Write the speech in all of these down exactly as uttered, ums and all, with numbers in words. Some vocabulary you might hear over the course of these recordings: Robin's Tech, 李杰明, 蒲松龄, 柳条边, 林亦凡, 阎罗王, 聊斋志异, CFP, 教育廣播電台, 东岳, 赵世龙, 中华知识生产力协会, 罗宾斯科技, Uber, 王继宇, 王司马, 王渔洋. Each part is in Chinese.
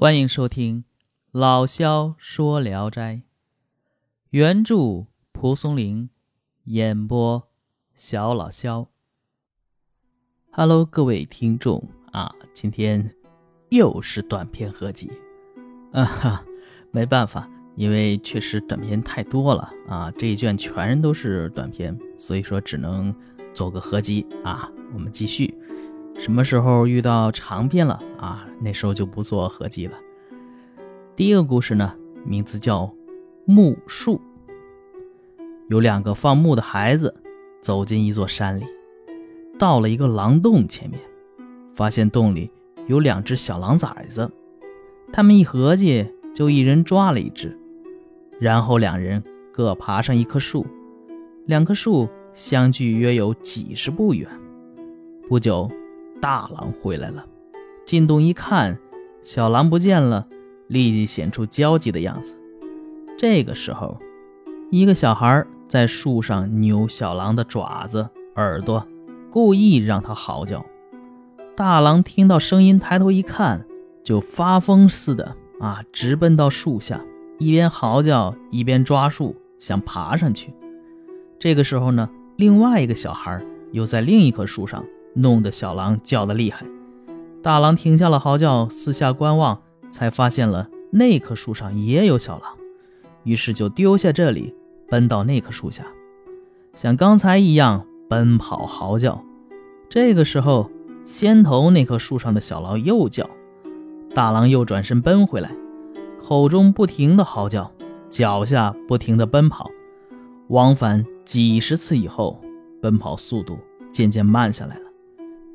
欢迎收听老萧说聊斋，原著蒲松龄，演播小老萧。哈喽各位听众啊，今天又是短篇合集啊哈，没办法，因为确实短篇太多了啊，这一卷全都是短篇，所以说只能做个合集啊。我们继续，什么时候遇到长篇了啊？那时候就不做合集了。第一个故事呢，名字叫木树。有两个放牧的孩子走进一座山里，到了一个狼洞前面，发现洞里有两只小狼崽子。他们一合计，就一人抓了一只，然后两人各爬上一棵树，两棵树相距约有几十步远。不久大狼回来了，进洞一看，小狼不见了，立即显出焦急的样子。这个时候，一个小孩在树上扭小狼的爪子、耳朵，故意让它嚎叫。大狼听到声音，抬头一看，就发疯似的啊，直奔到树下，一边嚎叫一边抓树，想爬上去。这个时候呢，另外一个小孩又在另一棵树上，弄得小狼叫得厉害。大狼停下了嚎叫，四下观望，才发现了那棵树上也有小狼，于是就丢下这里，奔到那棵树下，像刚才一样奔跑嚎叫。这个时候，先头那棵树上的小狼又叫，大狼又转身奔回来，口中不停地嚎叫，脚下不停地奔跑，往返几十次以后，奔跑速度渐渐慢下来了，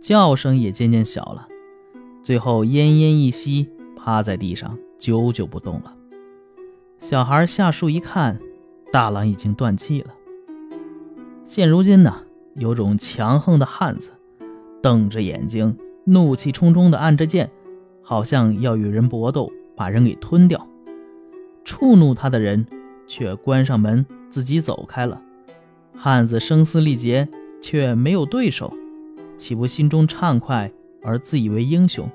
叫声也渐渐小了，最后奄奄一息，趴在地上久久不动了。小孩下树一看，大狼已经断气了。现如今呢，有种强横的汉子，瞪着眼睛，怒气冲冲地按着剑，好像要与人搏斗，把人给吞掉。触怒他的人却关上门自己走开了。汉子声嘶力竭，却没有对手，岂不心中畅快而自以为英雄？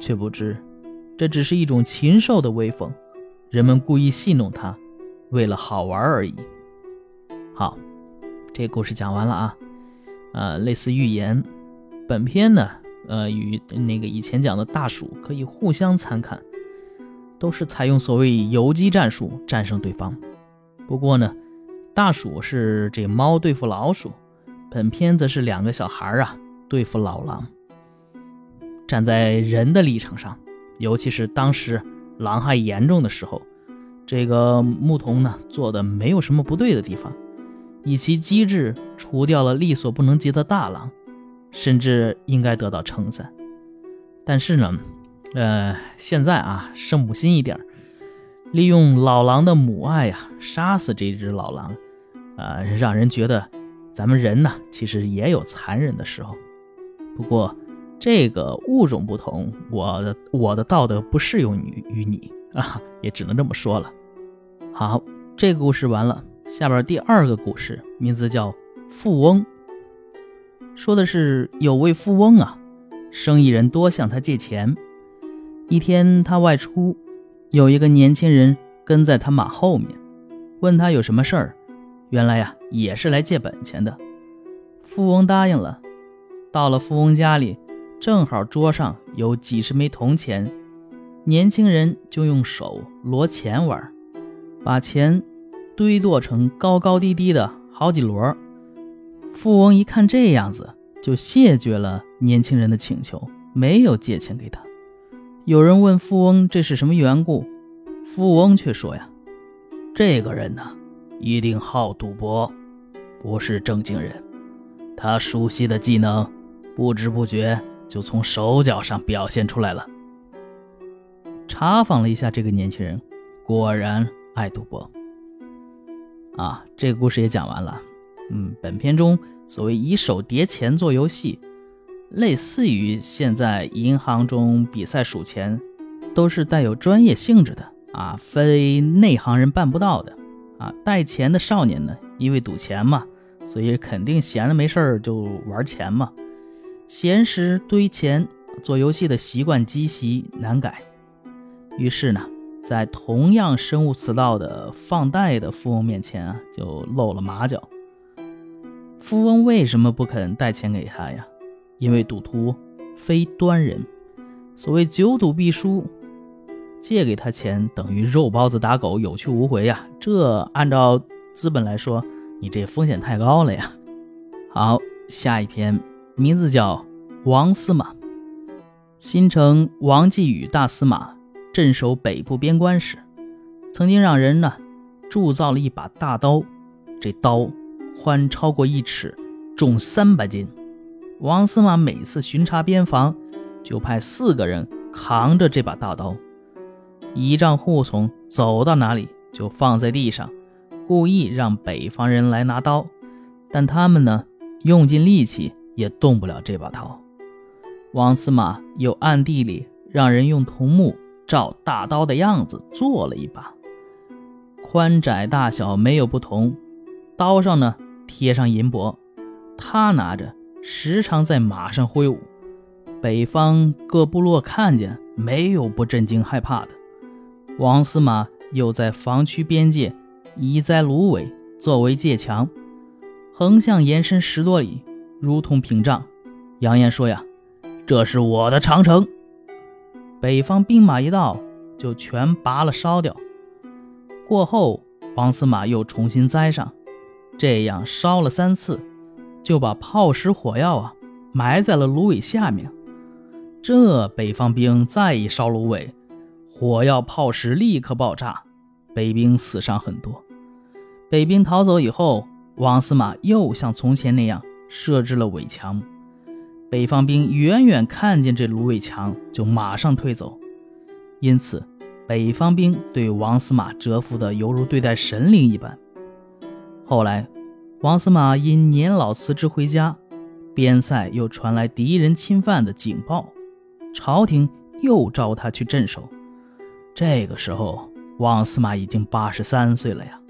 却不知这只是一种禽兽的威风，人们故意戏弄他，为了好玩而已。好，这故事讲完了啊。呃，类似寓言，本篇呢，呃，与那个以前讲的大鼠可以互相参看，都是采用所谓游击战术战胜对方。不过呢，大鼠是这猫对付老鼠，本片则是两个小孩啊对付老狼。站在人的立场上，尤其是当时狼害严重的时候，这个牧童呢做的没有什么不对的地方，以其机智除掉了力所不能及的大狼，甚至应该得到称赞。但是呢，呃，现在啊圣母心一点，利用老狼的母爱啊杀死这只老狼，呃，让人觉得咱们人呢，其实也有残忍的时候。不过这个物种不同，我的我的道德不适用于于你啊，也只能这么说了。好，这个故事完了，下边第二个故事名字叫富翁。说的是有位富翁啊，生意人多向他借钱。一天他外出，有一个年轻人跟在他马后面，问他有什么事儿。原来呀、啊，也是来借本钱的。富翁答应了。到了富翁家里，正好桌上有几十枚铜钱，年轻人就用手摞钱玩，把钱堆垛成高高低低的好几摞。富翁一看这样子，就谢绝了年轻人的请求，没有借钱给他。有人问富翁这是什么缘故，富翁却说呀，这个人呢、啊一定好赌博，不是正经人。他熟悉的技能，不知不觉就从手脚上表现出来了。查访了一下这个年轻人，果然爱赌博。啊，这个故事也讲完了。嗯，本片中所谓以手叠钱做游戏，类似于现在银行中比赛数钱，都是带有专业性质的啊，非内行人办不到的。啊，带钱的少年呢，因为赌钱嘛，所以肯定闲了没事就玩钱嘛。闲时堆钱做游戏的习惯积习难改，于是呢，在同样生物词道的放贷的富翁面前啊，就露了马脚。富翁为什么不肯带钱给他呀？因为赌徒非端人，所谓久赌必输，借给他钱等于肉包子打狗，有去无回呀。这按照资本来说，你这风险太高了呀。好，下一篇名字叫王司马。新城王继宇大司马镇守北部边关时，曾经让人呢铸造了一把大刀，这刀宽超过一尺，重三百斤。王司马每次巡查边防，就派四个人扛着这把大刀，仪仗护从走到哪里就放在地上，故意让北方人来拿刀，但他们呢用尽力气也动不了这把刀。王司马又暗地里让人用桐木照大刀的样子做了一把，宽窄大小没有不同，刀上呢贴上银箔，他拿着时常在马上挥舞，北方各部落看见没有不震惊害怕的。王司马又在防区边界移栽芦苇作为界墙，横向延伸十多里，如同屏障，扬言说呀，这是我的长城。北方兵马一到，就全拔了烧掉。过后王司马又重新栽上，这样烧了三次，就把炮石火药啊埋在了芦苇下面。这北方兵再一烧芦苇，火药炮石立刻爆炸，北兵死伤很多。北兵逃走以后，王司马又像从前那样设置了围墙，北方兵远远看见这芦苇墙就马上退走，因此北方兵对王司马折服的犹如对待神灵一般。后来王司马因年老辞职回家，边塞又传来敌人侵犯的警报，朝廷又召他去镇守。这个时候王司马已经八十三岁了呀，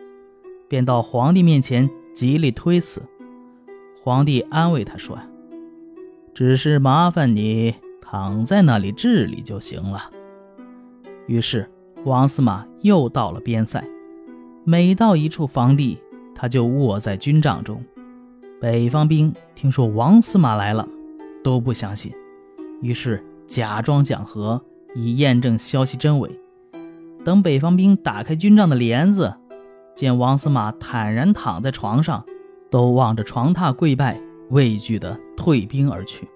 便到皇帝面前极力推辞。皇帝安慰他说，只是麻烦你躺在那里治理就行了。于是王司马又到了边塞，每到一处防地，他就卧在军帐中。北方兵听说王司马来了，都不相信，于是假装讲和，以验证消息真伪。等北方兵打开军帐的帘子，见王司马坦然躺在床上，都望着床榻跪拜，畏惧的退兵而去。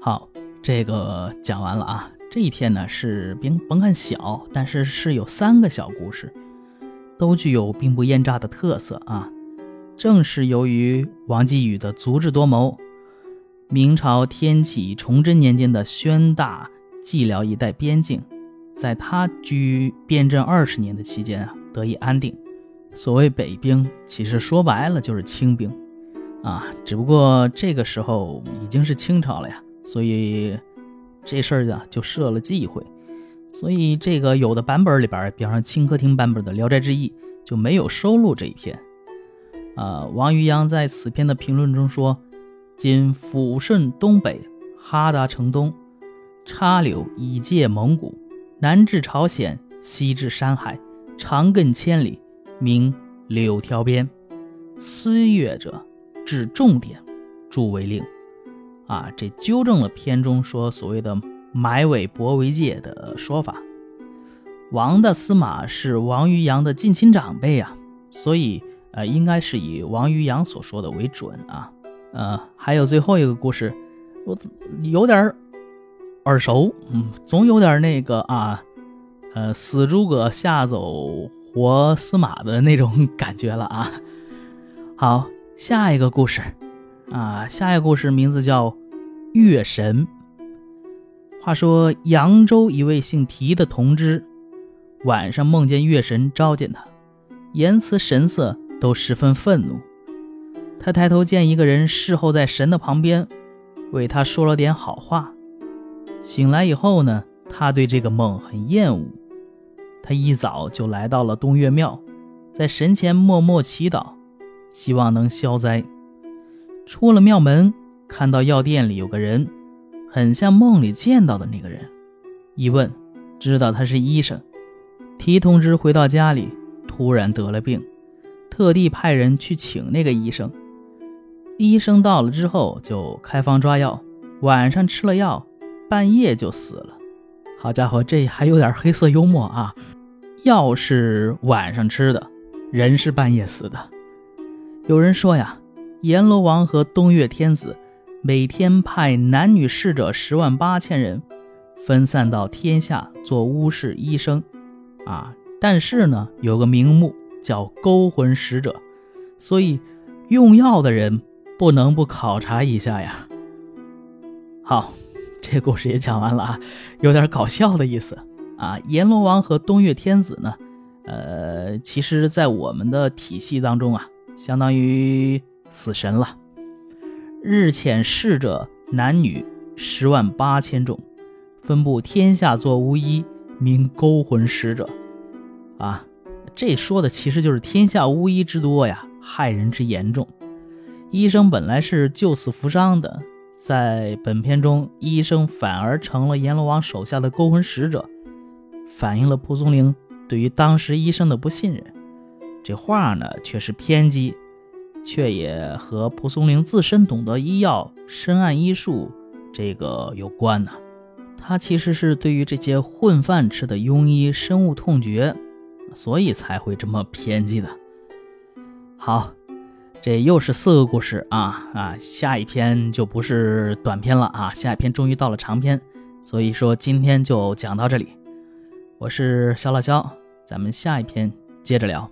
好，这个讲完了啊。这一篇呢是甭看小，但是是有三个小故事，都具有兵不厌诈的特色啊。正是由于王继宇的足智多谋，明朝天启崇祯年间的宣大蓟辽一带边境，在他居边镇二十年的期间啊得以安定。所谓北兵，其实说白了就是清兵啊，只不过这个时候已经是清朝了呀，所以这事儿啊就设了忌讳。所以这个有的版本里边，比方说清歌厅版本的《聊斋志异》就没有收录这一篇。呃，王渔洋在此篇的评论中说，今抚顺东北，哈达城东，插柳以界蒙古，南至朝鲜，西至山海，长亘千里，名柳条边。思越者至重点，著为令。啊，这纠正了篇中说所谓的埋尾博为界的说法。王大司马是王渔洋的近亲长辈啊，所以呃应该是以王渔洋所说的为准啊。呃，还有最后一个故事，我有点耳熟，嗯，总有点那个啊，呃，死诸葛吓走活司马的那种感觉了啊。好，下一个故事啊，下一个故事名字叫月神。话说扬州一位姓提的同知，晚上梦见月神召见他，言辞神色都十分愤怒。他抬头见一个人侍候在神的旁边，为他说了点好话。醒来以后呢，他对这个梦很厌恶。他一早就来到了东岳庙，在神前默默祈祷，希望能消灾。出了庙门，看到药店里有个人，很像梦里见到的那个人，一问知道他是医生。提同志回到家里，突然得了病，特地派人去请那个医生。医生到了之后就开方抓药，晚上吃了药，半夜就死了。好家伙，这还有点黑色幽默啊！药是晚上吃的，人是半夜死的。有人说呀，阎罗王和东岳天子每天派男女侍者十万八千人，分散到天下做巫师医生啊。但是呢，有个名目叫勾魂使者，所以用药的人不能不考察一下呀。好，这故事也讲完了啊，有点搞笑的意思啊。阎罗王和东岳天子呢，呃，其实在我们的体系当中啊，相当于死神了。日遣侍者男女十万八千种，分布天下做巫医，名勾魂使者啊。这说的其实就是天下巫医之多呀，害人之严重。医生本来是救死扶伤的，在本片中医生反而成了阎罗王手下的勾魂使者，反映了蒲松龄对于当时医生的不信任。这话呢却是偏激，却也和蒲松龄自身懂得医药、深谙医术这个有关呢、啊。他其实是对于这些混饭吃的庸医深恶痛绝，所以才会这么偏激的。好，这又是四个故事啊啊！下一篇就不是短篇了啊，下一篇终于到了长篇，所以说今天就讲到这里。我是小老肖，咱们下一篇接着聊。